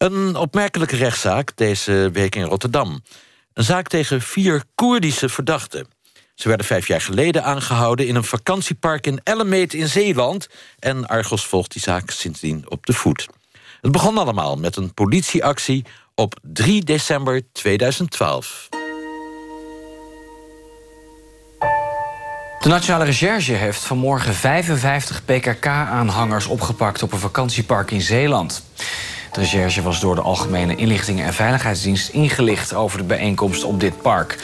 Een opmerkelijke rechtszaak deze week in Rotterdam. Een zaak tegen 4 Koerdische verdachten. Ze werden 5 jaar geleden aangehouden in een vakantiepark in Ellemeet in Zeeland. En Argos volgt die zaak sindsdien op de voet. Het begon allemaal met een politieactie op 3 december 2012. De Nationale Recherche heeft vanmorgen 55 PKK-aanhangers opgepakt op een vakantiepark in Zeeland. De recherche was door de Algemene Inlichtingen- en Veiligheidsdienst ingelicht over de bijeenkomst op dit park.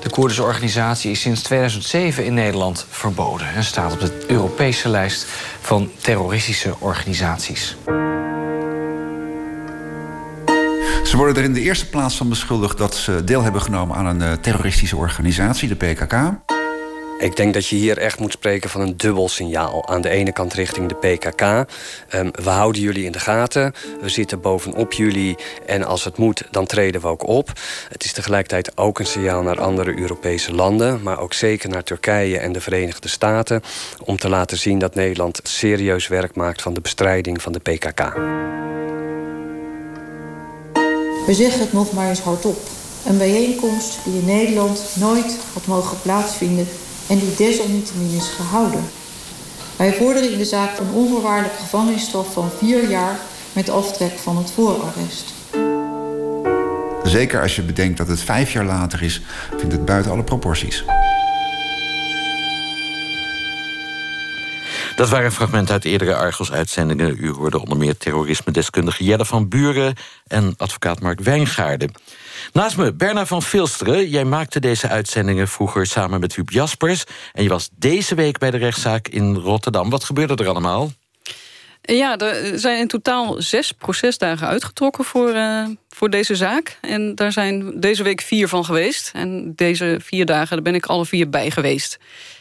De Koerdische organisatie is sinds 2007 in Nederland verboden en staat op de Europese lijst van terroristische organisaties. Ze worden er in de eerste plaats van beschuldigd dat ze deel hebben genomen aan een terroristische organisatie, de PKK. Ik denk dat je hier echt moet spreken van een dubbel signaal. Aan de ene kant richting de PKK. We houden jullie in de gaten. We zitten bovenop jullie. En als het moet, dan treden we ook op. Het is tegelijkertijd ook een signaal naar andere Europese landen. Maar ook zeker naar Turkije en de Verenigde Staten. Om te laten zien dat Nederland serieus werk maakt van de bestrijding van de PKK. We zeggen het nog maar eens hardop. Een bijeenkomst die in Nederland nooit had mogen plaatsvinden en die desalniettemin is gehouden. Wij vorderen in de zaak een onvoorwaardelijke gevangenisstraf van 4 jaar met aftrek van het voorarrest. Zeker als je bedenkt dat het 5 jaar later is, vindt het buiten alle proporties. Dat waren fragmenten uit eerdere Argos-uitzendingen. U hoorde onder meer terrorisme-deskundige Jelle van Buren en advocaat Mark Wijngaarden. Naast me, Berna van Vilsteren. Jij maakte deze uitzendingen vroeger samen met Huub Jaspers. En je was deze week bij de rechtszaak in Rotterdam. Wat gebeurde er allemaal? Ja, er zijn in totaal 6 procesdagen uitgetrokken voor deze zaak. En daar zijn deze week 4 van geweest. En deze 4 dagen, daar ben ik alle 4 bij geweest.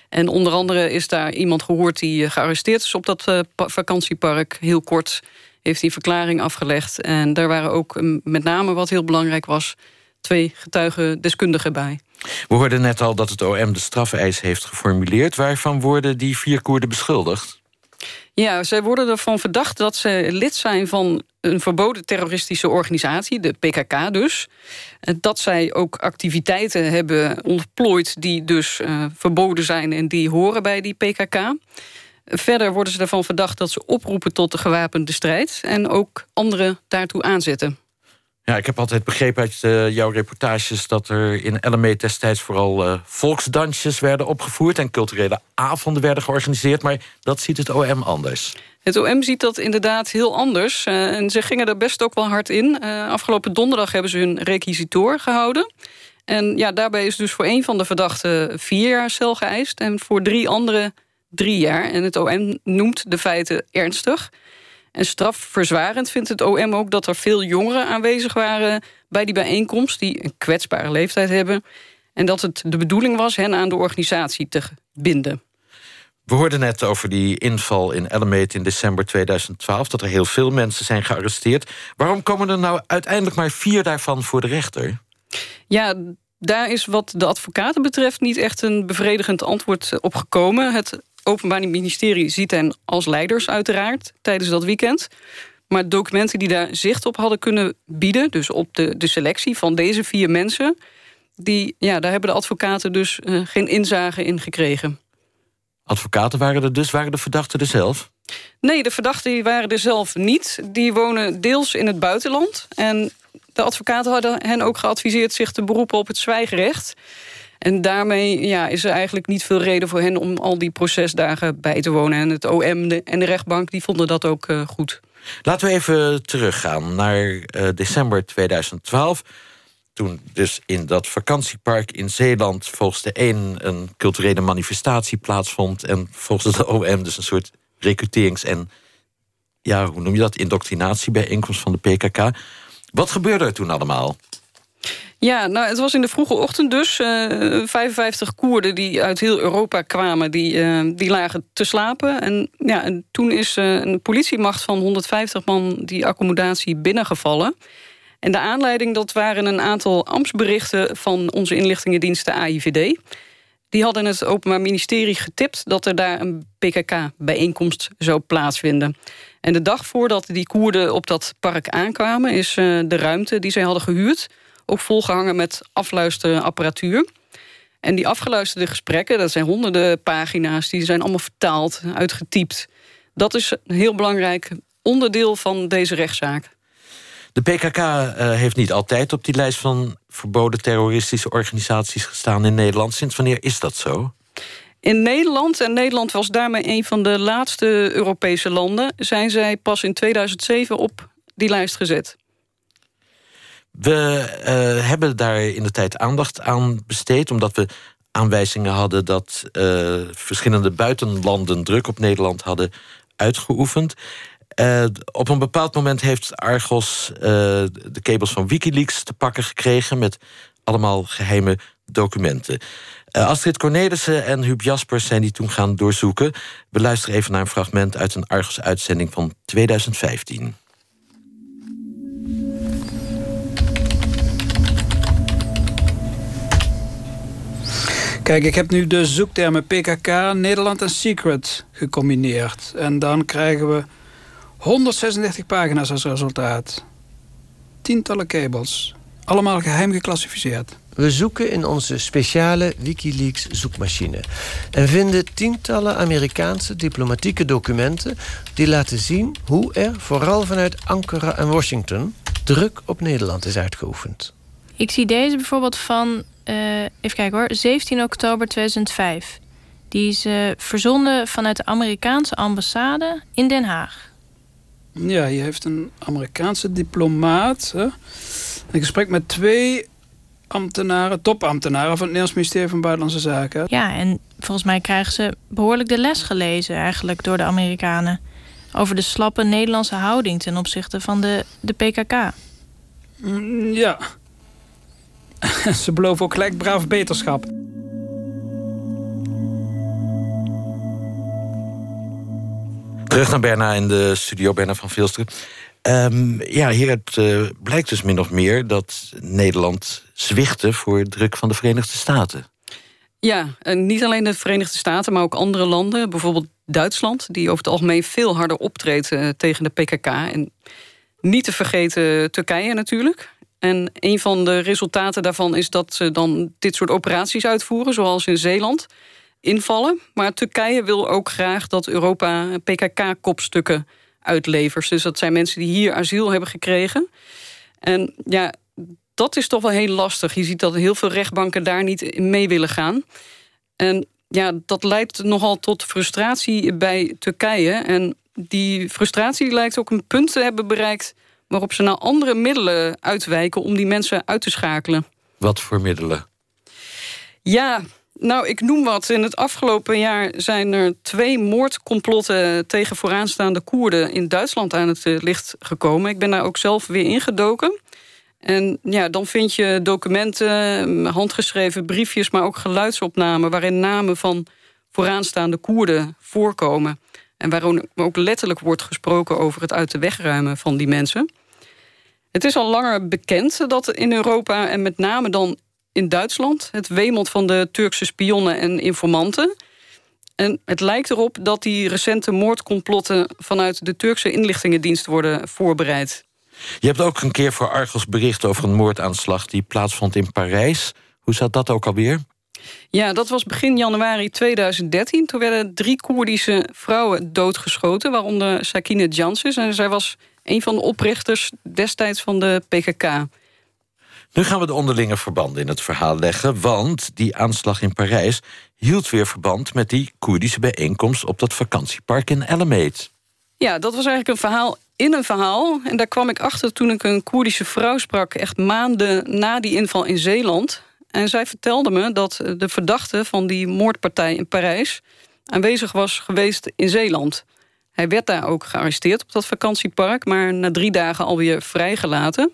En onder andere is daar iemand gehoord die gearresteerd is op dat vakantiepark. Heel kort heeft hij verklaring afgelegd. En daar waren ook met name, wat heel belangrijk was, 2 getuigendeskundigen bij. We hoorden net al dat het OM de strafeis heeft geformuleerd. Waarvan worden die 4 Koerden beschuldigd? Ja, zij worden ervan verdacht dat ze lid zijn van een verboden terroristische organisatie, de PKK dus. Dat zij ook activiteiten hebben ontplooid die dus verboden zijn en die horen bij die PKK. Verder worden ze ervan verdacht dat ze oproepen tot de gewapende strijd en ook anderen daartoe aanzetten. Ja, ik heb altijd begrepen uit jouw reportages dat er in Ellemeet destijds vooral volksdansjes werden opgevoerd en culturele avonden werden georganiseerd, maar dat ziet het OM anders. Het OM ziet dat inderdaad heel anders. En ze gingen er best ook wel hard in. Afgelopen donderdag hebben ze hun requisitor gehouden. En ja, daarbij is dus voor 1 van de verdachten 4 jaar cel geëist en voor 3 anderen 3 jaar. En het OM noemt de feiten ernstig. En strafverzwarend vindt het OM ook dat er veel jongeren aanwezig waren bij die bijeenkomst, die een kwetsbare leeftijd hebben. En dat het de bedoeling was hen aan de organisatie te binden. We hoorden net over die inval in Ellemeet in december 2012... dat er heel veel mensen zijn gearresteerd. Waarom komen er nou uiteindelijk maar 4 daarvan voor de rechter? Ja, daar is wat de advocaten betreft niet echt een bevredigend antwoord op gekomen. Het Openbaar Ministerie ziet hen als leiders uiteraard tijdens dat weekend. Maar documenten die daar zicht op hadden kunnen bieden, dus op de selectie van deze 4 mensen, daar hebben de advocaten dus geen inzage in gekregen. Advocaten waren er dus? Waren de verdachten er zelf? Nee, de verdachten waren er zelf niet. Die wonen deels in het buitenland. En de advocaten hadden hen ook geadviseerd zich te beroepen op het zwijgrecht. En daarmee is er eigenlijk niet veel reden voor hen om al die procesdagen bij te wonen. En het OM en de rechtbank die vonden dat ook goed. Laten we even teruggaan naar december 2012... Toen dus in dat vakantiepark in Zeeland volgens de een culturele manifestatie plaatsvond en volgens de OM dus een soort recruterings- en indoctrinatiebijeenkomst van de PKK. Wat gebeurde er toen allemaal? Ja, nou, het was in de vroege ochtend dus. 55 Koerden die uit heel Europa kwamen, die lagen te slapen. En toen is een politiemacht van 150 man die accommodatie binnengevallen. En de aanleiding, dat waren een aantal ambtsberichten van onze inlichtingendienst, de AIVD. die hadden het Openbaar Ministerie getipt dat er daar een PKK-bijeenkomst zou plaatsvinden. En de dag voordat die Koerden op dat park aankwamen is de ruimte die zij hadden gehuurd ook volgehangen met afluisterapparatuur. En die afgeluisterde gesprekken, dat zijn honderden pagina's, die zijn allemaal vertaald, uitgetypt. Dat is een heel belangrijk onderdeel van deze rechtszaak. De PKK heeft niet altijd op die lijst van verboden terroristische organisaties gestaan in Nederland. Sinds wanneer is dat zo? In Nederland, en Nederland was daarmee een van de laatste Europese landen, zijn zij pas in 2007 op die lijst gezet. We hebben daar in de tijd aandacht aan besteed, omdat we aanwijzingen hadden dat verschillende buitenlanden druk op Nederland hadden uitgeoefend. Op een bepaald moment heeft Argos de kabels van Wikileaks te pakken gekregen met allemaal geheime documenten. Astrid Cornelissen en Huub Jaspers zijn die toen gaan doorzoeken. We luisteren even naar een fragment uit een Argos-uitzending van 2015. Kijk, ik heb nu de zoektermen PKK, Nederland en Secret gecombineerd. En dan krijgen we 136 pagina's als resultaat. Tientallen kabels. Allemaal geheim geclassificeerd. We zoeken in onze speciale Wikileaks zoekmachine en vinden tientallen Amerikaanse diplomatieke documenten die laten zien hoe er, vooral vanuit Ankara en Washington, druk op Nederland is uitgeoefend. Ik zie deze bijvoorbeeld van, even kijken hoor, 17 oktober 2005. Die is verzonden vanuit de Amerikaanse ambassade in Den Haag. Ja, hier heeft een Amerikaanse diplomaat een gesprek met twee ambtenaren, topambtenaren van het Nederlands Ministerie van Buitenlandse Zaken. Ja, en volgens mij krijgen ze behoorlijk de les gelezen eigenlijk door de Amerikanen over de slappe Nederlandse houding ten opzichte van de PKK. Ja. Ze beloven ook gelijk braaf beterschap. Terug naar Berna in de studio, Berna van Vilsteren. Ja, hieruit blijkt dus min of meer dat Nederland zwichtte voor druk van de Verenigde Staten. Ja, en niet alleen de Verenigde Staten, maar ook andere landen. Bijvoorbeeld Duitsland, die over het algemeen veel harder optreedt tegen de PKK. En niet te vergeten Turkije natuurlijk. En een van de resultaten daarvan is dat ze dan dit soort operaties uitvoeren, zoals in Zeeland, invallen. Maar Turkije wil ook graag dat Europa PKK-kopstukken uitlevert. Dus dat zijn mensen die hier asiel hebben gekregen. En ja, dat is toch wel heel lastig. Je ziet dat heel veel rechtbanken daar niet in mee willen gaan. En ja, dat leidt nogal tot frustratie bij Turkije. En die frustratie lijkt ook een punt te hebben bereikt waarop ze naar andere middelen uitwijken om die mensen uit te schakelen. Wat voor middelen? Ja, nou, ik noem wat. In het afgelopen jaar zijn er 2 moordcomplotten tegen vooraanstaande Koerden in Duitsland aan het licht gekomen. Ik ben daar ook zelf weer ingedoken. En ja, dan vind je documenten, handgeschreven briefjes, maar ook geluidsopnamen waarin namen van vooraanstaande Koerden voorkomen. En waarom ook letterlijk wordt gesproken over het uit de weg ruimen van die mensen. Het is al langer bekend dat in Europa en met name dan in Duitsland het wemelt van de Turkse spionnen en informanten. En het lijkt erop dat die recente moordcomplotten vanuit de Turkse inlichtingendienst worden voorbereid. Je hebt ook een keer voor Argos bericht over een moordaanslag die plaatsvond in Parijs. Hoe zat dat ook alweer? Ja, dat was begin januari 2013. Toen werden 3 Koerdische vrouwen doodgeschoten, waaronder Sakine Janssels. En zij was een van de oprichters destijds van de PKK. Nu gaan we de onderlinge verbanden in het verhaal leggen, want die aanslag in Parijs hield weer verband met die Koerdische bijeenkomst op dat vakantiepark in Ellemeet. Ja, dat was eigenlijk een verhaal in een verhaal. En daar kwam ik achter toen ik een Koerdische vrouw sprak, echt maanden na die inval in Zeeland. En zij vertelde me dat de verdachte van die moordpartij in Parijs aanwezig was geweest in Zeeland. Hij werd daar ook gearresteerd op dat vakantiepark, maar na 3 dagen alweer vrijgelaten.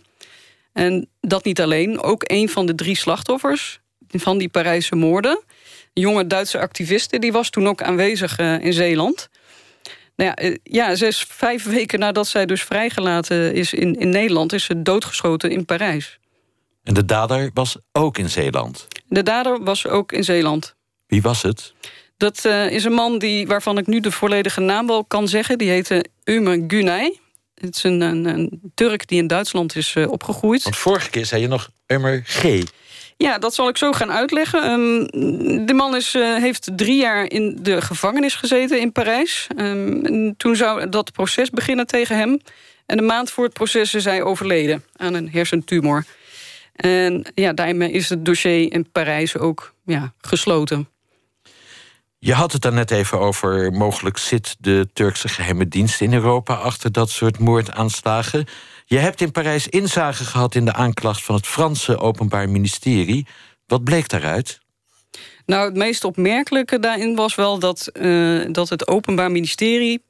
En dat niet alleen, ook een van de 3 slachtoffers van die Parijse moorden, een jonge Duitse activiste, die was toen ook aanwezig in Zeeland. Nou ja, 5 weken nadat zij dus vrijgelaten is in Nederland, is ze doodgeschoten in Parijs. En de dader was ook in Zeeland? De dader was ook in Zeeland. Wie was het? Dat is een man waarvan ik nu de volledige naam wel kan zeggen. Die heette Ömer Güney. Het is een Turk die in Duitsland is opgegroeid. Want vorige keer zei je nog Ömer G. Ja, dat zal ik zo gaan uitleggen. De man heeft 3 jaar in de gevangenis gezeten in Parijs. Toen zou dat proces beginnen tegen hem. En een maand voor het proces is hij overleden aan een hersentumor. En ja, daarmee is het dossier in Parijs ook gesloten. Je had het daarnet even over, mogelijk zit de Turkse geheime dienst in Europa achter dat soort moordaanslagen. Je hebt in Parijs inzage gehad in de aanklacht van het Franse Openbaar Ministerie. Wat bleek daaruit? Nou, het meest opmerkelijke daarin was wel dat het Openbaar Ministerie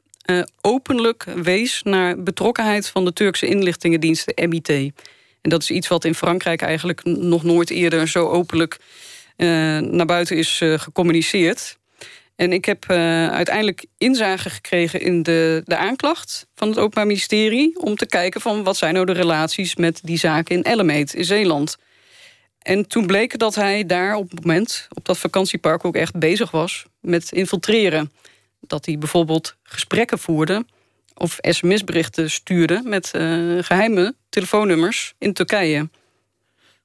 openlijk wees naar betrokkenheid van de Turkse inlichtingendiensten MIT. En dat is iets wat in Frankrijk eigenlijk nog nooit eerder zo openlijk naar buiten is gecommuniceerd. En ik heb uiteindelijk inzage gekregen in de aanklacht van het Openbaar Ministerie om te kijken van wat zijn nou de relaties met die zaken in Ellemeet, in Zeeland. En toen bleek dat hij daar op het moment, op dat vakantiepark, ook echt bezig was met infiltreren. Dat hij bijvoorbeeld gesprekken voerde of sms-berichten stuurde met geheime telefoonnummers in Turkije.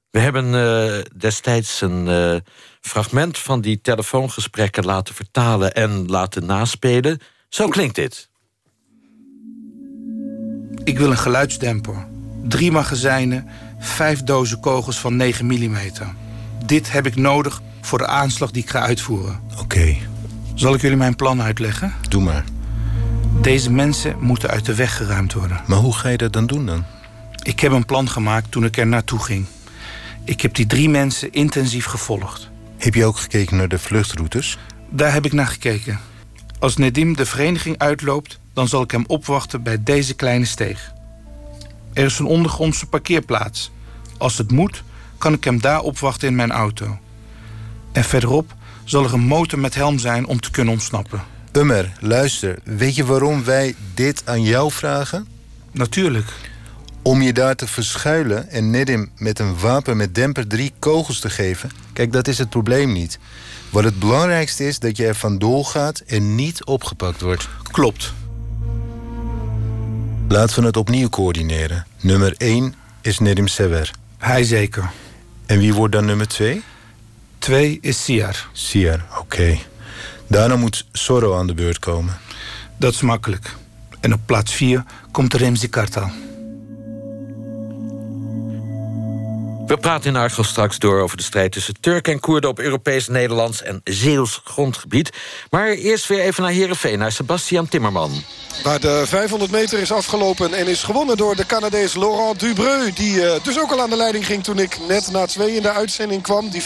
We hebben destijds een fragment van die telefoongesprekken laten vertalen en laten naspelen. Zo klinkt dit. Ik wil een geluidsdemper. 3 magazijnen, 5 dozen kogels van 9 mm. Dit heb ik nodig voor de aanslag die ik ga uitvoeren. Oké. Zal ik jullie mijn plan uitleggen? Doe maar. Deze mensen moeten uit de weg geruimd worden. Maar hoe ga je dat dan doen dan? Ik heb een plan gemaakt toen ik er naartoe ging. Ik heb die 3 mensen intensief gevolgd. Heb je ook gekeken naar de vluchtroutes? Daar heb ik naar gekeken. Als Nedim de vereniging uitloopt, dan zal ik hem opwachten bij deze kleine steeg. Er is een ondergrondse parkeerplaats. Als het moet, kan ik hem daar opwachten in mijn auto. En verderop zal er een motor met helm zijn om te kunnen ontsnappen. Ömer, luister. Weet je waarom wij dit aan jou vragen? Natuurlijk. Om je daar te verschuilen en Nedim met een wapen met demper 3 kogels te geven... kijk, dat is het probleem niet. Wat het belangrijkste is dat je er vandoor gaat en niet opgepakt wordt. Klopt. Laten we het opnieuw coördineren. Nummer 1 is Nedim Sever. Hij zeker. En wie wordt dan nummer 2? 2 is Siyar. Siyar, oké. Daarna moet Sorro aan de beurt komen. Dat is makkelijk. En op plaats 4 komt Remzi Kartal. We praten in Argos straks door over de strijd tussen Turken en Koerden op Europees, Nederlands en Zeeuws grondgebied. Maar eerst weer even naar Heerenveen, naar Sebastiaan Timmerman. Waar de 500 meter is afgelopen en is gewonnen door de Canadees Laurent Dubreuil. Die dus ook al aan de leiding ging toen ik net na 2 in de uitzending kwam. Die 34-80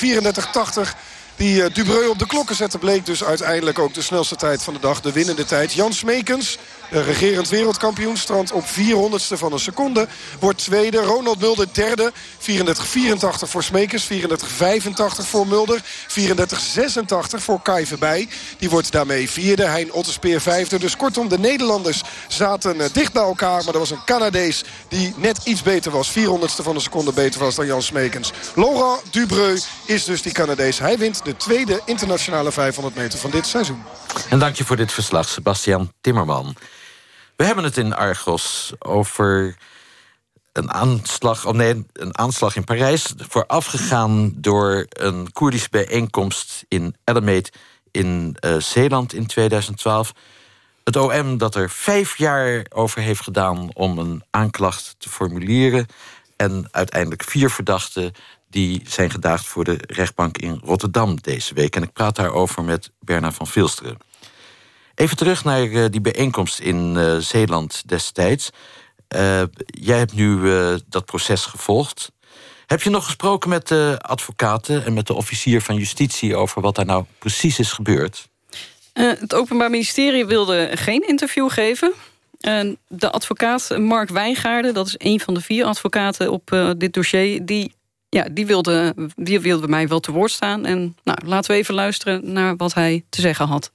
die Dubreuil op de klokken zette bleek dus uiteindelijk ook de snelste tijd van de dag. De winnende tijd. Jan Smeekens, de regerend wereldkampioen, strandt op 400ste van een seconde. Wordt tweede. Ronald Mulder derde. 34-84 voor Smeekens. 34-85 voor Mulder. 34-86 voor Kai Verbij. Die wordt daarmee vierde. Hein Ottespeer vijfde. Dus kortom, de Nederlanders zaten dicht bij elkaar. Maar er was een Canadees die net iets beter was. 400ste van een seconde beter was dan Jan Smeekens. Laurent Dubreuil is dus die Canadees. Hij wint de tweede internationale 500 meter van dit seizoen. En dank je voor dit verslag, Sebastiaan Timmerman. We hebben het in Argos over een aanslag in Parijs, voorafgegaan door een Koerdische bijeenkomst in Ellemeet in Zeeland in 2012. Het OM dat er 5 jaar over heeft gedaan om een aanklacht te formuleren en uiteindelijk 4 verdachten... die zijn gedaagd voor de rechtbank in Rotterdam deze week. En ik praat daarover met Berna van Vilsteren. Even terug naar die bijeenkomst in Zeeland destijds. Jij hebt nu dat proces gevolgd. Heb je nog gesproken met de advocaten en met de officier van justitie over wat daar nou precies is gebeurd? Het Openbaar Ministerie wilde geen interview geven. De advocaat Mark Wijngaarden, dat is een van de 4 advocaten op dit dossier, die wilde mij wel te woord staan. En nou, laten we even luisteren naar wat hij te zeggen had.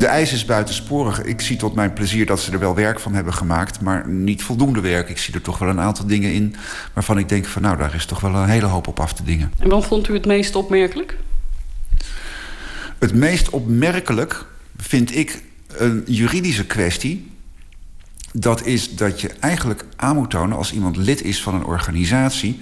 De eis is buitensporig. Ik zie tot mijn plezier dat ze er wel werk van hebben gemaakt, maar niet voldoende werk. Ik zie er toch wel een aantal dingen in waarvan ik denk van nou, daar is toch wel een hele hoop op af te dingen. En wat vond u het meest opmerkelijk? Het meest opmerkelijk vind ik een juridische kwestie. Dat is dat je eigenlijk aan moet tonen als iemand lid is van een organisatie,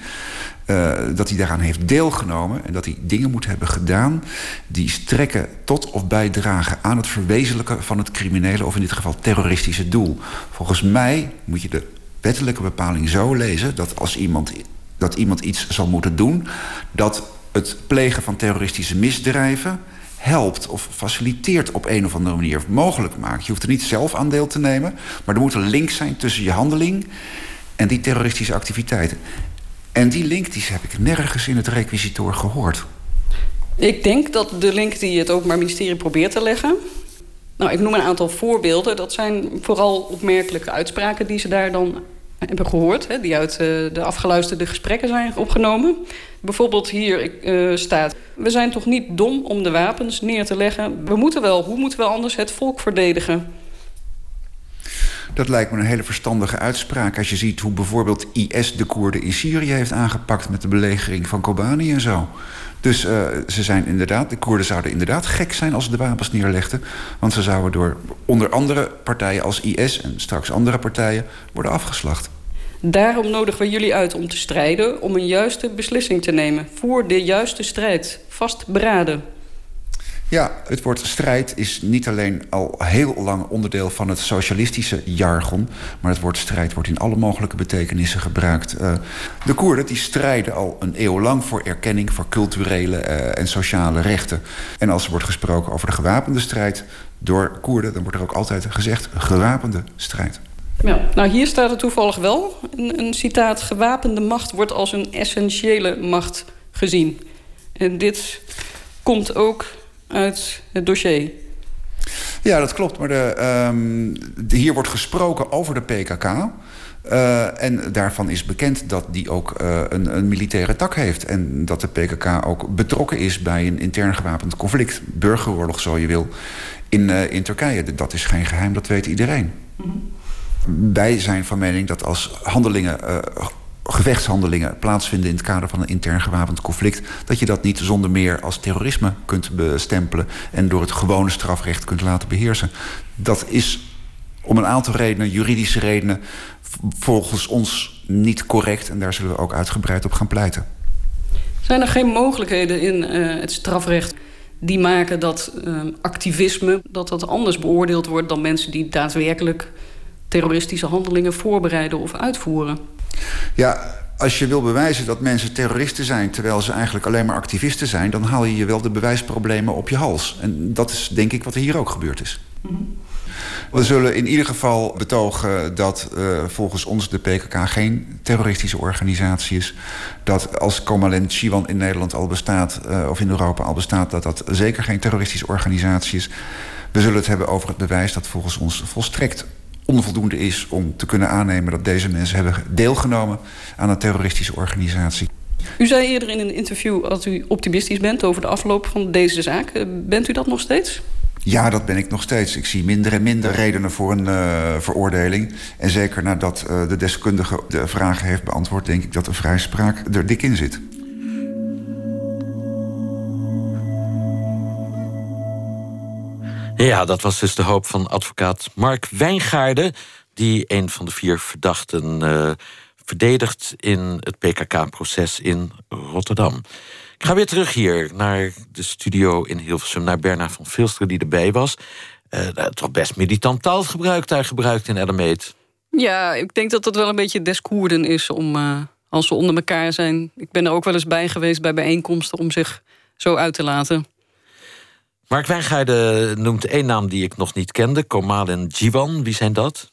dat hij daaraan heeft deelgenomen en dat hij dingen moet hebben gedaan die strekken tot of bijdragen aan het verwezenlijken van het criminele of in dit geval terroristische doel. Volgens mij moet je de wettelijke bepaling zo lezen dat als iemand iets zal moeten doen, dat het plegen van terroristische misdrijven helpt of faciliteert op een of andere manier, of mogelijk maakt. Je hoeft er niet zelf aan deel te nemen, maar er moet een link zijn tussen je handeling en die terroristische activiteiten. En die link die heb ik nergens in het requisitoor gehoord. Ik denk dat de link die het Openbaar Ministerie probeert te leggen, nou, ik noem een aantal voorbeelden, dat zijn vooral opmerkelijke uitspraken die ze daar dan hebben gehoord, hè, die uit de afgeluisterde gesprekken zijn opgenomen. Bijvoorbeeld hier staat: we zijn toch niet dom om de wapens neer te leggen? Hoe moeten we anders het volk verdedigen? Dat lijkt me een hele verstandige uitspraak als je ziet hoe bijvoorbeeld IS de Koerden in Syrië heeft aangepakt met de belegering van Kobani en zo. Dus de Koerden zouden inderdaad gek zijn als ze de wapens neerlegden, want ze zouden door onder andere partijen als IS en straks andere partijen worden afgeslacht. Daarom nodigen we jullie uit om te strijden, om een juiste beslissing te nemen. Voor de juiste strijd, vastberaden. Ja, het woord strijd is niet alleen al heel lang onderdeel van het socialistische jargon, maar het woord strijd wordt in alle mogelijke betekenissen gebruikt. De Koerden die strijden al een eeuw lang voor erkenning, voor culturele en sociale rechten. En als er wordt gesproken over de gewapende strijd door Koerden, dan wordt er ook altijd gezegd gewapende strijd. Ja, nou, hier staat er toevallig wel een citaat: gewapende macht wordt als een essentiële macht gezien. En dit komt ook uit het dossier. Ja, dat klopt. Maar hier wordt gesproken over de PKK. En daarvan is bekend dat die ook een militaire tak heeft. En dat de PKK ook betrokken is bij een intern gewapend conflict. Burgeroorlog, zo je wil, in Turkije. Dat is geen geheim, dat weet iedereen. Mm-hmm. Wij zijn van mening dat als gevechtshandelingen plaatsvinden in het kader van een intern gewapend conflict, dat je dat niet zonder meer als terrorisme kunt bestempelen en door het gewone strafrecht kunt laten beheersen. Dat is om een aantal redenen, juridische redenen, volgens ons niet correct en daar zullen we ook uitgebreid op gaan pleiten. Zijn er geen mogelijkheden in het strafrecht die maken dat activisme dat anders beoordeeld wordt dan mensen die daadwerkelijk terroristische handelingen voorbereiden of uitvoeren? Ja, als je wil bewijzen dat mensen terroristen zijn terwijl ze eigenlijk alleen maar activisten zijn, dan haal je wel de bewijsproblemen op je hals. En dat is denk ik wat er hier ook gebeurd is. Mm-hmm. We zullen in ieder geval betogen dat volgens ons de PKK geen terroristische organisatie is. Dat als Komalén Ciwan in Nederland al bestaat, of in Europa al bestaat, dat zeker geen terroristische organisatie is. We zullen het hebben over het bewijs dat volgens ons volstrekt onvoldoende is om te kunnen aannemen dat deze mensen hebben deelgenomen aan een terroristische organisatie. U zei eerder in een interview dat u optimistisch bent over de afloop van deze zaak. Bent u dat nog steeds? Ja, dat ben ik nog steeds. Ik zie minder en minder redenen voor een veroordeling. En zeker nadat de deskundige de vragen heeft beantwoord, denk ik dat de vrijspraak er dik in zit. Ja, dat was dus de hoop van advocaat Mark Wijngaarden, die een van de 4 verdachten verdedigt in het PKK-proces in Rotterdam. Ik ga weer terug hier naar de studio in Hilversum, naar Berna van Vilsteren, die erbij was. Toch best militant taalgebruik daar gebruikt in Ellemeet. Ja, ik denk dat dat wel een beetje des Koerden is om als ze onder elkaar zijn. Ik ben er ook wel eens bij geweest bij bijeenkomsten om zich zo uit te laten. Mark Wijngaarden noemt 1 naam die ik nog niet kende, Komalén Ciwan. Wie zijn dat?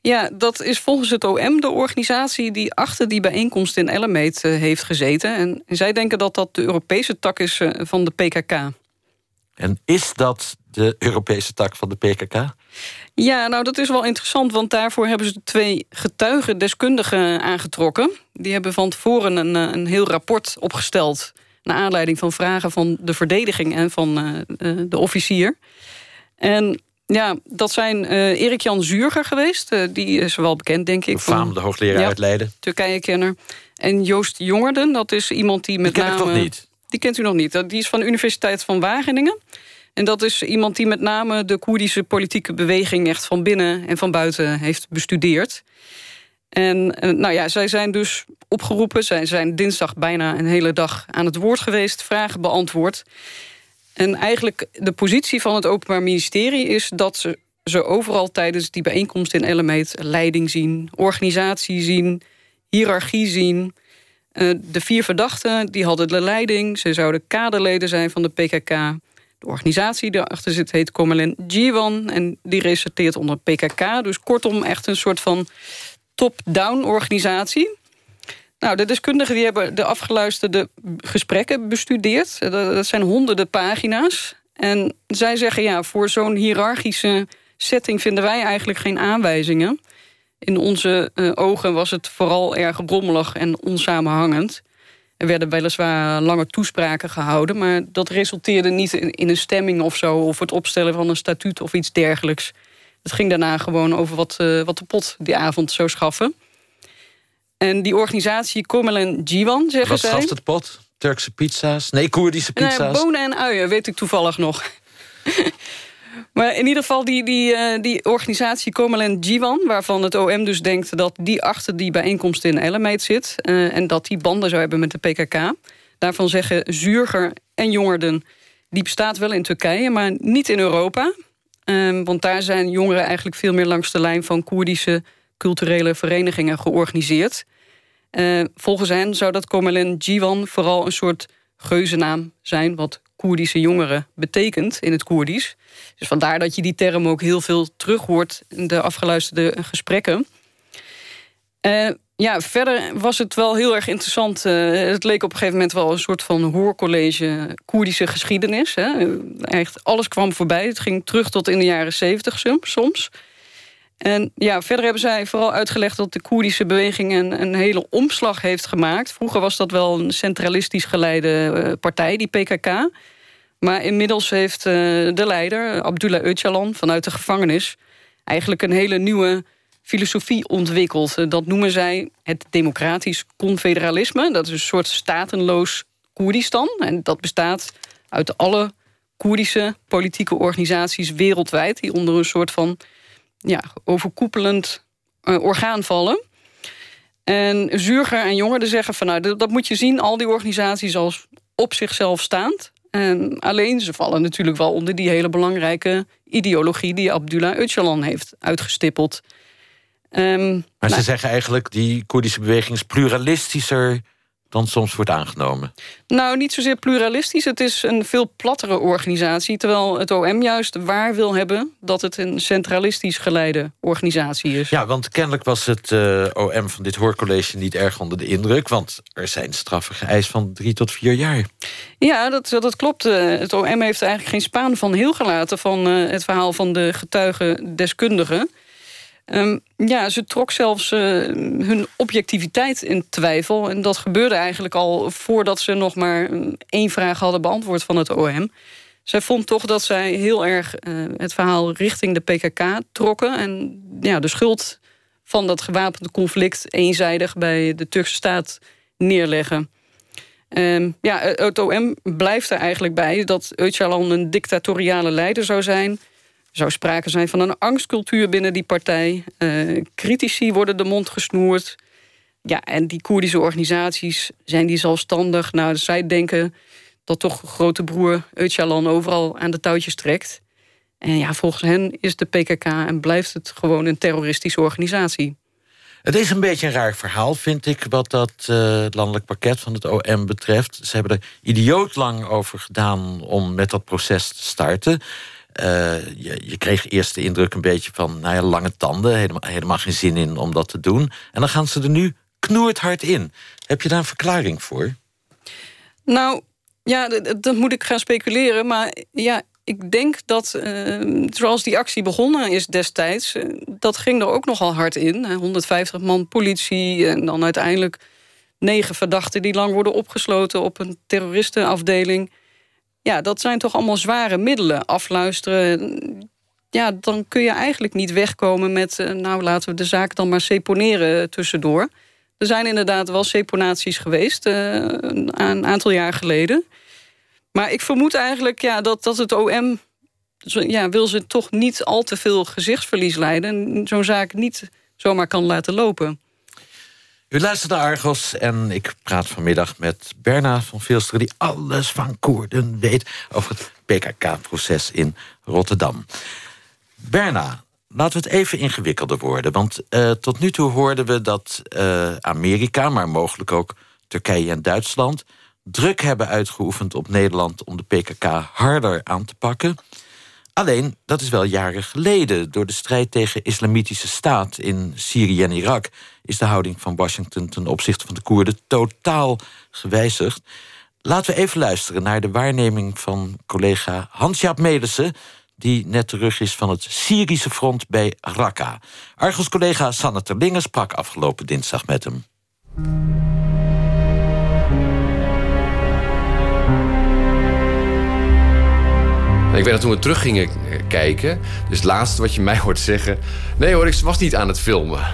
Ja, dat is volgens het OM de organisatie die achter die bijeenkomst in Ellemeet heeft gezeten. En zij denken dat dat de Europese tak is van de PKK. En is dat de Europese tak van de PKK? Ja, nou dat is wel interessant, want daarvoor hebben ze 2 getuigendeskundigen aangetrokken. Die hebben van tevoren een heel rapport opgesteld naar aanleiding van vragen van de verdediging en van de officier. En ja, dat zijn Erik-Jan Zürcher geweest. Die is wel bekend, denk ik. Een befaamde hoogleraar uit Leiden. Turkije-kenner. En Joost Jongerden, dat is iemand die met name... Die ken ik toch niet? Die kent u nog niet. Die is van de Universiteit van Wageningen. En dat is iemand die met name de Koerdische politieke beweging... echt van binnen en van buiten heeft bestudeerd. En nou ja, zij zijn dus opgeroepen. Zij zijn dinsdag bijna een hele dag aan het woord geweest. Vragen beantwoord. En eigenlijk de positie van het Openbaar Ministerie is dat ze overal tijdens die bijeenkomst in Ellemeet leiding zien, organisatie zien, hiërarchie zien. De 4 verdachten die hadden de leiding. Ze zouden kaderleden zijn van de PKK. De organisatie die erachter zit heet Komalên Ciwan en die resorteert onder PKK. Dus kortom echt een soort van top-down organisatie. Nou, de deskundigen die hebben de afgeluisterde gesprekken bestudeerd. Dat zijn honderden pagina's. En zij zeggen, ja, voor zo'n hiërarchische setting vinden wij eigenlijk geen aanwijzingen. In onze ogen was het vooral erg rommelig en onsamenhangend. Er werden weliswaar lange toespraken gehouden, maar dat resulteerde niet in een stemming of zo, of het opstellen van een statuut of iets dergelijks. Het ging daarna gewoon over wat de pot die avond zou schaffen. En die organisatie Komalên Ciwan, zeggen zij... Wat schaft het pot? Turkse pizza's? Nee, Koerdische pizza's? Nou, bonen en uien, weet ik toevallig nog. Maar in ieder geval die organisatie Komalên Ciwan... waarvan het OM dus denkt dat die achter die bijeenkomst in Ellemeet zit... en dat die banden zou hebben met de PKK. Daarvan zeggen Zürcher en Jongerden... die bestaat wel in Turkije, maar niet in Europa. Want daar zijn jongeren eigenlijk veel meer langs de lijn van Koerdische... culturele verenigingen georganiseerd. Volgens hen zou dat Komalên Ciwan vooral een soort geuzennaam zijn... wat Koerdische jongeren betekent in het Koerdisch. Dus vandaar dat je die term ook heel veel terug hoort... in de afgeluisterde gesprekken. Ja, verder was het wel heel erg interessant. Het leek op een gegeven moment wel een soort van hoorcollege... Koerdische geschiedenis. Hè. Echt alles kwam voorbij. Het ging terug tot in de jaren 70 soms... En ja, verder hebben zij vooral uitgelegd dat de Koerdische beweging een hele omslag heeft gemaakt. Vroeger was dat wel een centralistisch geleide partij, die PKK. Maar inmiddels heeft de leider, Abdullah Öcalan, vanuit de gevangenis... eigenlijk een hele nieuwe filosofie ontwikkeld. Dat noemen zij het democratisch confederalisme. Dat is een soort statenloos Koerdistan. En dat bestaat uit alle Koerdische politieke organisaties wereldwijd... die onder een soort van... ja, overkoepelend orgaan vallen. En Zürcher en Jongerden zeggen van... nou, dat moet je zien, al die organisaties als op zichzelf staand. En alleen, ze vallen natuurlijk wel onder die hele belangrijke ideologie... die Abdullah Öcalan heeft uitgestippeld. Maar ze zeggen eigenlijk, die Koerdische beweging is pluralistischer... dan soms wordt aangenomen. Nou, niet zozeer pluralistisch. Het is een veel plattere organisatie... terwijl het OM juist waar wil hebben... dat het een centralistisch geleide organisatie is. Ja, want kennelijk was het OM van dit hoorcollege... niet erg onder de indruk, want er zijn straffen geëist... van 3 tot 4 jaar. Ja, dat klopt. Het OM heeft eigenlijk geen spaan van heel gelaten... van het verhaal van de getuigendeskundigen... ja, ze trok zelfs hun objectiviteit in twijfel. En dat gebeurde eigenlijk al voordat ze nog maar 1 vraag hadden beantwoord van het OM. Zij vond toch dat zij heel erg het verhaal richting de PKK trokken. En ja, de schuld van dat gewapende conflict eenzijdig bij de Turkse staat neerleggen. Ja, het OM blijft er eigenlijk bij dat Öcalan een dictatoriale leider zou zijn... Er zou sprake zijn van een angstcultuur binnen die partij. Critici worden de mond gesnoerd. Ja, en die Koerdische organisaties, zijn die zelfstandig? Nou, zij denken dat toch grote broer Öcalan overal aan de touwtjes trekt. En ja, volgens hen is de PKK en blijft het gewoon een terroristische organisatie. Het is een beetje een raar verhaal, vind ik, wat dat landelijk pakket van het OM betreft. Ze hebben er idioot lang over gedaan om met dat proces te starten... Je kreeg eerst de indruk een beetje van lange tanden... helemaal geen zin in om dat te doen. En dan gaan ze er nu knoerhard in. Heb je daar een verklaring voor? Nou, ja, dat moet ik gaan speculeren. Maar ja, ik denk dat zoals die actie begonnen is destijds... dat ging er ook nogal hard in. 150 man politie en dan uiteindelijk 9 verdachten... die lang worden opgesloten op een terroristenafdeling... Ja, dat zijn toch allemaal zware middelen. Afluisteren. Ja, dan kun je eigenlijk niet wegkomen met... nou, laten we de zaak dan maar seponeren tussendoor. Er zijn inderdaad wel seponaties geweest een aantal jaar geleden. Maar ik vermoed eigenlijk dat het OM... Ja, wil ze toch niet al te veel gezichtsverlies leiden... en zo'n zaak niet zomaar kan laten lopen. U luistert naar Argos en ik praat vanmiddag met Berna van Vilsteren... die alles van Koerden weet over het PKK-proces in Rotterdam. Berna, laten we het even ingewikkelder worden. Want tot nu toe hoorden we dat Amerika, maar mogelijk ook Turkije en Duitsland... druk hebben uitgeoefend op Nederland om de PKK harder aan te pakken... Alleen, dat is wel jaren geleden. Door de strijd tegen de Islamitische Staat in Syrië en Irak... is de houding van Washington ten opzichte van de Koerden totaal gewijzigd. Laten we even luisteren naar de waarneming van collega Hans-Jaap Melissen... die net terug is van het Syrische front bij Raqqa. Argos-collega Sanne Terlingen sprak afgelopen dinsdag met hem. Ik weet dat toen we terug gingen kijken... dus het laatste wat je mij hoort zeggen... nee hoor, ik was niet aan het filmen.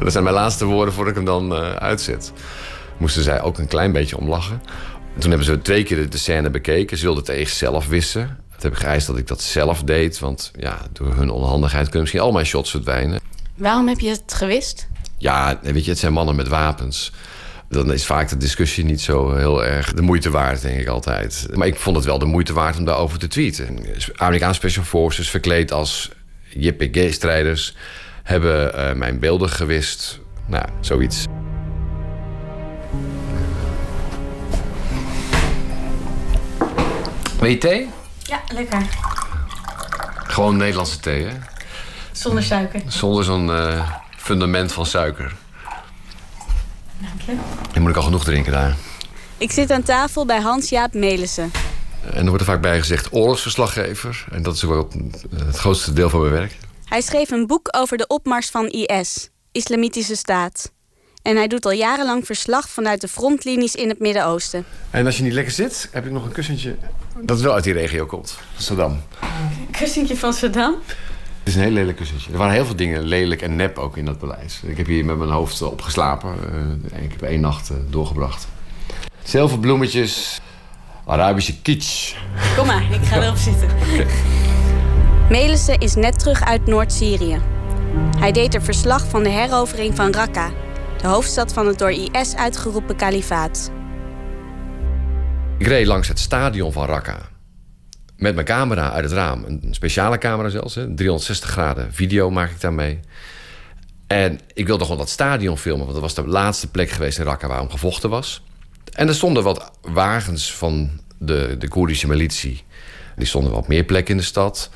Dat zijn mijn laatste woorden voordat ik hem dan uitzet. Moesten zij ook een klein beetje omlachen. Toen hebben ze 2 keer de scène bekeken. Ze wilden het echt zelf wissen. Toen heb ik geëist dat ik dat zelf deed. Want ja, door hun onhandigheid kunnen misschien al mijn shots verdwijnen. Waarom heb je het gewist? Ja, weet je, het zijn mannen met wapens... dan is vaak de discussie niet zo heel erg de moeite waard, denk ik altijd. Maar ik vond het wel de moeite waard om daarover te tweeten. Amerikaanse Special Forces, verkleed als YPG-strijders... hebben mijn beelden gewist. Nou, zoiets. Wil je thee? Ja, lekker. Gewoon Nederlandse thee, hè? Zonder suiker. Zonder zo'n fundament van suiker. Dank je. En moet ik al genoeg drinken daar? Ik zit aan tafel bij Hans-Jaap Melissen. En er wordt er vaak bij gezegd oorlogsverslaggever. En dat is ook wel het grootste deel van mijn werk. Hij schreef een boek over de opmars van IS, Islamitische Staat. En hij doet al jarenlang verslag vanuit de frontlinies in het Midden-Oosten. En als je niet lekker zit, heb ik nog een kussentje... dat wel uit die regio komt, Saddam. Een kussentje van Saddam? Het is een heel lelijk kussentje. Er waren heel veel dingen lelijk en nep ook in dat paleis. Ik heb hier met mijn hoofd opgeslapen. Ik heb 1 nacht doorgebracht. Heel veel bloemetjes. Arabische kitsch. Kom maar, ik ga erop zitten. Okay. Melissen is net terug uit Noord-Syrië. Hij deed er verslag van de herovering van Raqqa, de hoofdstad van het door IS uitgeroepen kalifaat. Ik reed langs het stadion van Raqqa. Met mijn camera uit het raam. Een speciale camera zelfs. Hè? 360 graden video maak ik daarmee. En ik wilde gewoon dat stadion filmen. Want dat was de laatste plek geweest in Raqqa waar om gevochten was. En er stonden wat wagens van de Koerdische militie. Die stonden wat meer plekken in de stad.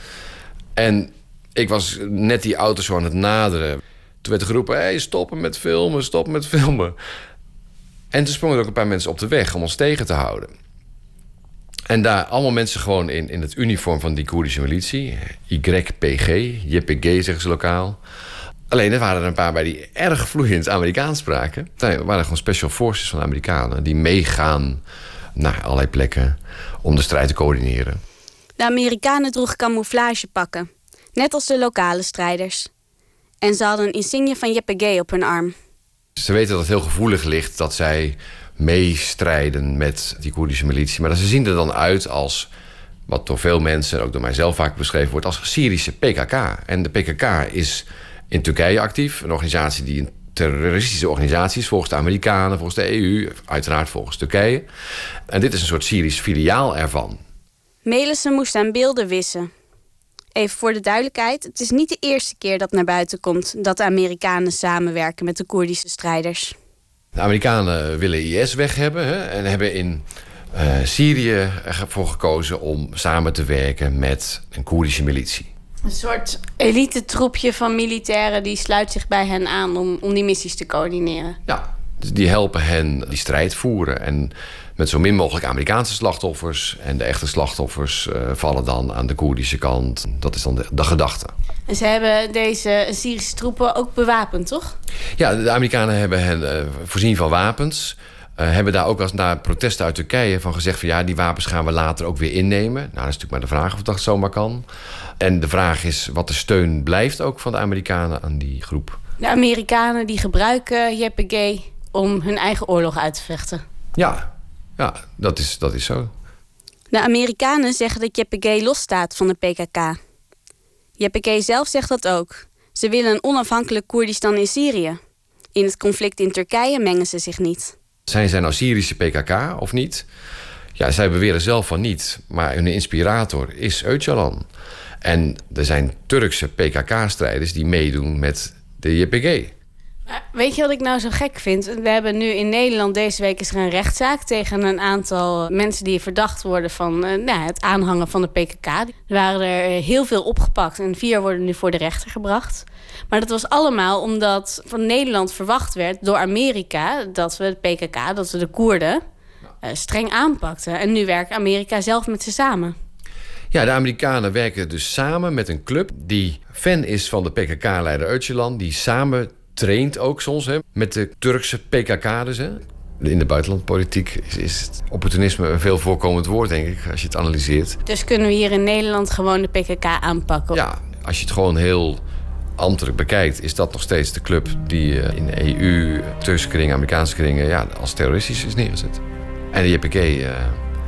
En ik was net die auto's zo aan het naderen. Toen werd er geroepen, hey, stoppen met filmen, stop met filmen. En toen sprongen er ook een paar mensen op de weg om ons tegen te houden. En daar allemaal mensen gewoon in het uniform van die Koerdische militie. YPG, JPG zeggen ze lokaal. Alleen er waren er een paar bij die erg vloeiend Amerikaans spraken. Er waren gewoon special forces van de Amerikanen... die meegaan naar allerlei plekken om de strijd te coördineren. De Amerikanen droegen camouflagepakken. Net als de lokale strijders. En ze hadden een insigne van JPG op hun arm. Ze weten dat het heel gevoelig ligt dat zij... meestrijden met die Koerdische militie. Maar ze zien er dan uit als, wat door veel mensen, ook door mijzelf vaak beschreven wordt, als Syrische PKK. En de PKK is in Turkije actief. Een organisatie die een terroristische organisatie is, volgens de Amerikanen, volgens de EU, uiteraard volgens Turkije. En dit is een soort Syrisch filiaal ervan. Melissen moest aan beelden wissen. Even voor de duidelijkheid, het is niet de eerste keer dat naar buiten komt dat de Amerikanen samenwerken met de Koerdische strijders. De Amerikanen willen IS weg hebben, hè, en hebben in Syrië ervoor gekozen om samen te werken met een Koerdische militie. Een soort elite troepje van militairen die sluit zich bij hen aan om die missies te coördineren. Ja, dus die helpen hen die strijd voeren. En met zo min mogelijk Amerikaanse slachtoffers. En de echte slachtoffers vallen dan aan de Koerdische kant. Dat is dan de gedachte. En ze hebben deze Syrische troepen ook bewapend, toch? Ja, de Amerikanen hebben hen voorzien van wapens. Hebben daar ook als na protesten uit Turkije van gezegd van ja, die wapens gaan we later ook weer innemen. Nou, dat is natuurlijk maar de vraag of dat zomaar kan. En de vraag is wat de steun blijft ook van de Amerikanen aan die groep. De Amerikanen die gebruiken YPG om hun eigen oorlog uit te vechten. Ja, dat is zo. De Amerikanen zeggen dat YPG losstaat van de PKK. YPG zelf zegt dat ook. Ze willen een onafhankelijk Koerdistan in Syrië. In het conflict in Turkije mengen ze zich niet. Zijn zij nou Syrische PKK of niet? Ja, zij beweren zelf van niet. Maar hun inspirator is Öcalan. En er zijn Turkse PKK-strijders die meedoen met de YPG. Weet je wat ik nou zo gek vind? We hebben nu in Nederland deze week is er een rechtszaak tegen een aantal mensen die verdacht worden van het aanhangen van de PKK. Er waren er heel veel opgepakt en 4 worden nu voor de rechter gebracht. Maar dat was allemaal omdat van Nederland verwacht werd door Amerika dat we de PKK, dat we de Koerden streng aanpakten. En nu werkt Amerika zelf met ze samen. Ja, de Amerikanen werken dus samen met een club die fan is van de PKK-leider Öcalan, die samen traint ook soms met de Turkse PKK'ers. In de buitenlandpolitiek is opportunisme een veel voorkomend woord, denk ik, als je het analyseert. Dus kunnen we hier in Nederland gewoon de PKK aanpakken? Ja, als je het gewoon heel ambtelijk bekijkt, is dat nog steeds de club die in de EU, Turkse kringen, Amerikaanse kringen, ja, als terroristisch is neergezet. En de YPG,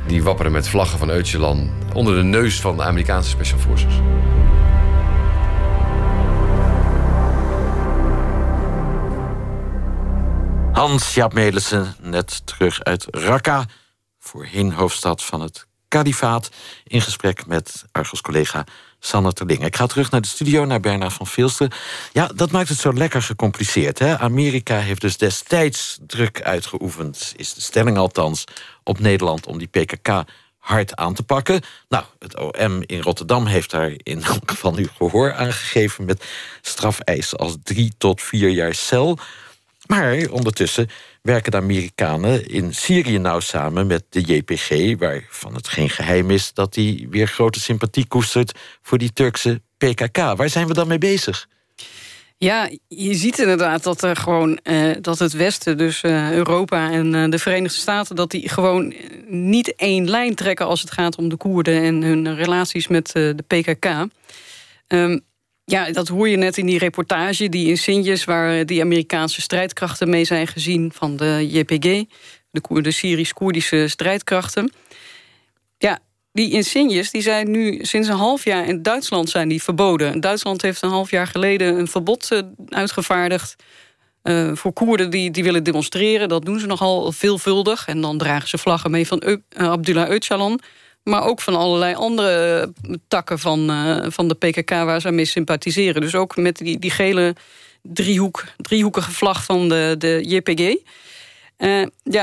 die wapperen met vlaggen van Öcalan onder de neus van de Amerikaanse Special Forces. Hans-Jaap Melissen, net terug uit Raqqa, voorheen hoofdstad van het kalifaat, in gesprek met Argos-collega Sanne Terling. Ik ga terug naar de studio, naar Berna van Vilsteren. Ja, dat maakt het zo lekker gecompliceerd, hè? Amerika heeft dus destijds druk uitgeoefend, is de stelling althans, op Nederland om die PKK hard aan te pakken. Nou, het OM in Rotterdam heeft daar in elk geval nu gehoor aangegeven met strafeisen als 3 tot 4 jaar cel. Maar ondertussen werken de Amerikanen in Syrië nou samen met de YPG, waarvan het geen geheim is dat die weer grote sympathie koestert voor die Turkse PKK. Waar zijn we dan mee bezig? Ja, je ziet inderdaad dat er gewoon dat het Westen, dus Europa en de Verenigde Staten, dat die gewoon niet één lijn trekken als het gaat om de Koerden en hun relaties met de PKK. Ja, dat hoor je net in die reportage, die insignes waar die Amerikaanse strijdkrachten mee zijn gezien van de YPG, de Syrisch-Koerdische strijdkrachten. Ja, die insignes die zijn nu sinds een half jaar in Duitsland zijn die verboden. Duitsland heeft een half jaar geleden een verbod uitgevaardigd voor Koerden die willen demonstreren. Dat doen ze nogal veelvuldig en dan dragen ze vlaggen mee van Abdullah Öcalan, maar ook van allerlei andere takken van de PKK waar ze mee sympathiseren. Dus ook met die gele driehoekige vlag van de YPG.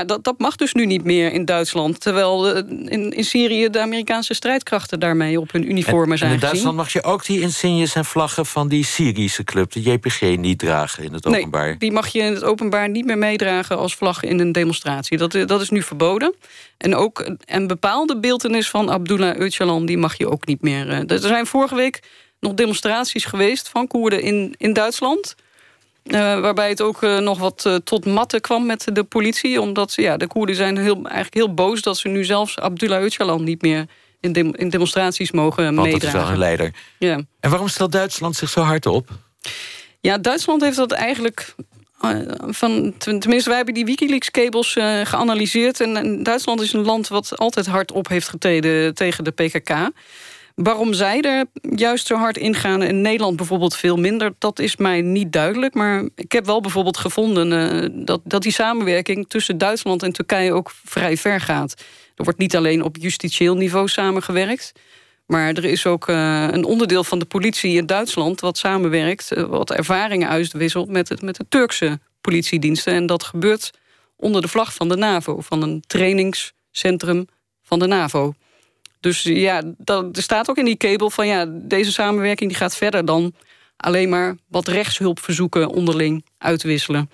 Dat mag dus nu niet meer in Duitsland. Terwijl in Syrië de Amerikaanse strijdkrachten daarmee op hun uniformen zijn gezien. In Duitsland mag je ook die insignes en vlaggen van die Syrische club, de YPG, niet dragen in het openbaar. Nee, die mag je in het openbaar niet meer meedragen als vlag in een demonstratie. Dat is nu verboden. En ook een bepaalde beeltenis van Abdullah Öcalan, die mag je ook niet meer. Er zijn vorige week nog demonstraties geweest van Koerden in Duitsland. Waarbij het ook nog wat tot matten kwam met de politie. Omdat de Koerden zijn eigenlijk heel boos dat ze nu zelfs Abdullah Öcalan niet meer in demonstraties mogen meedragen. Want dat is wel een leider. Ja. En waarom stelt Duitsland zich zo hard op? Ja, Duitsland heeft dat eigenlijk tenminste, wij hebben die Wikileaks-kabels geanalyseerd. En Duitsland is een land wat altijd hard op heeft getreden tegen de PKK. Waarom zij er juist zo hard ingaan en Nederland bijvoorbeeld veel minder, dat is mij niet duidelijk. Maar ik heb wel bijvoorbeeld gevonden dat die samenwerking tussen Duitsland en Turkije ook vrij ver gaat. Er wordt niet alleen op justitieel niveau samengewerkt, maar er is ook een onderdeel van de politie in Duitsland wat samenwerkt, wat ervaringen uitwisselt met de Turkse politiediensten. En dat gebeurt onder de vlag van de NAVO, van een trainingscentrum van de NAVO. Dus ja, er staat ook in die kabel van deze samenwerking die gaat verder dan alleen maar wat rechtshulpverzoeken onderling uitwisselen.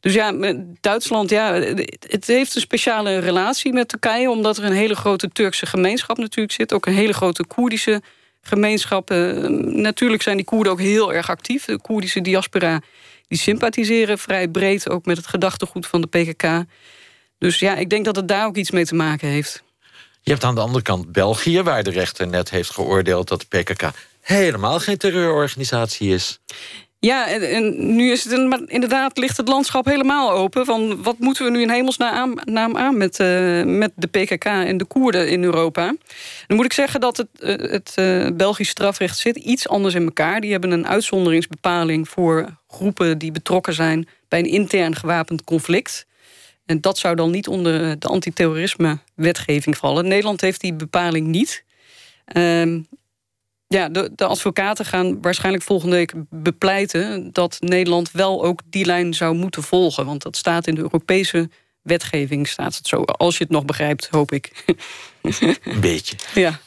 Dus ja, Duitsland, het heeft een speciale relatie met Turkije, omdat er een hele grote Turkse gemeenschap natuurlijk zit. Ook een hele grote Koerdische gemeenschap. Natuurlijk zijn die Koerden ook heel erg actief. De Koerdische diaspora die sympathiseren vrij breed ook met het gedachtegoed van de PKK. Dus ja, ik denk dat het daar ook iets mee te maken heeft. Je hebt aan de andere kant België, waar de rechter net heeft geoordeeld dat de PKK helemaal geen terreurorganisatie is. Ja, en nu is het inderdaad ligt het landschap helemaal open. Van wat moeten we nu in hemelsnaam aan met de PKK en de Koerden in Europa? Dan moet ik zeggen dat het Belgisch strafrecht zit iets anders in elkaar. Die hebben een uitzonderingsbepaling voor groepen die betrokken zijn bij een intern gewapend conflict. En dat zou dan niet onder de antiterrorisme-wetgeving vallen. Nederland heeft die bepaling niet. De advocaten gaan waarschijnlijk volgende week bepleiten dat Nederland wel ook die lijn zou moeten volgen. Want dat staat in de Europese wetgeving, staat het zo. Als je het nog begrijpt, hoop ik. Een beetje. Ja.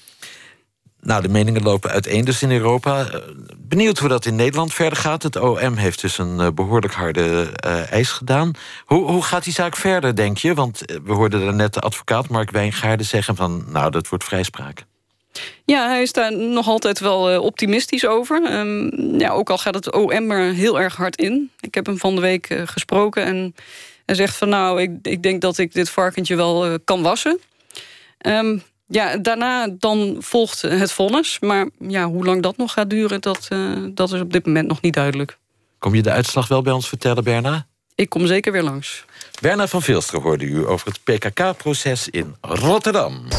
Nou, de meningen lopen uiteen dus in Europa. Benieuwd hoe dat in Nederland verder gaat. Het OM heeft dus een behoorlijk harde eis gedaan. Hoe gaat die zaak verder, denk je? Want we hoorden daarnet de advocaat Mark Wijngaarden zeggen van, nou, dat wordt vrijspraak. Ja, hij is daar nog altijd wel optimistisch over. Ook al gaat het OM er heel erg hard in. Ik heb hem van de week gesproken en hij zegt van, nou, ik denk dat ik dit varkentje wel kan wassen. Daarna dan volgt het vonnis. Maar ja, hoe lang dat nog gaat duren, dat is op dit moment nog niet duidelijk. Kom je de uitslag wel bij ons vertellen, Berna? Ik kom zeker weer langs. Berna van Vilsteren hoorde u over het PKK-proces in Rotterdam.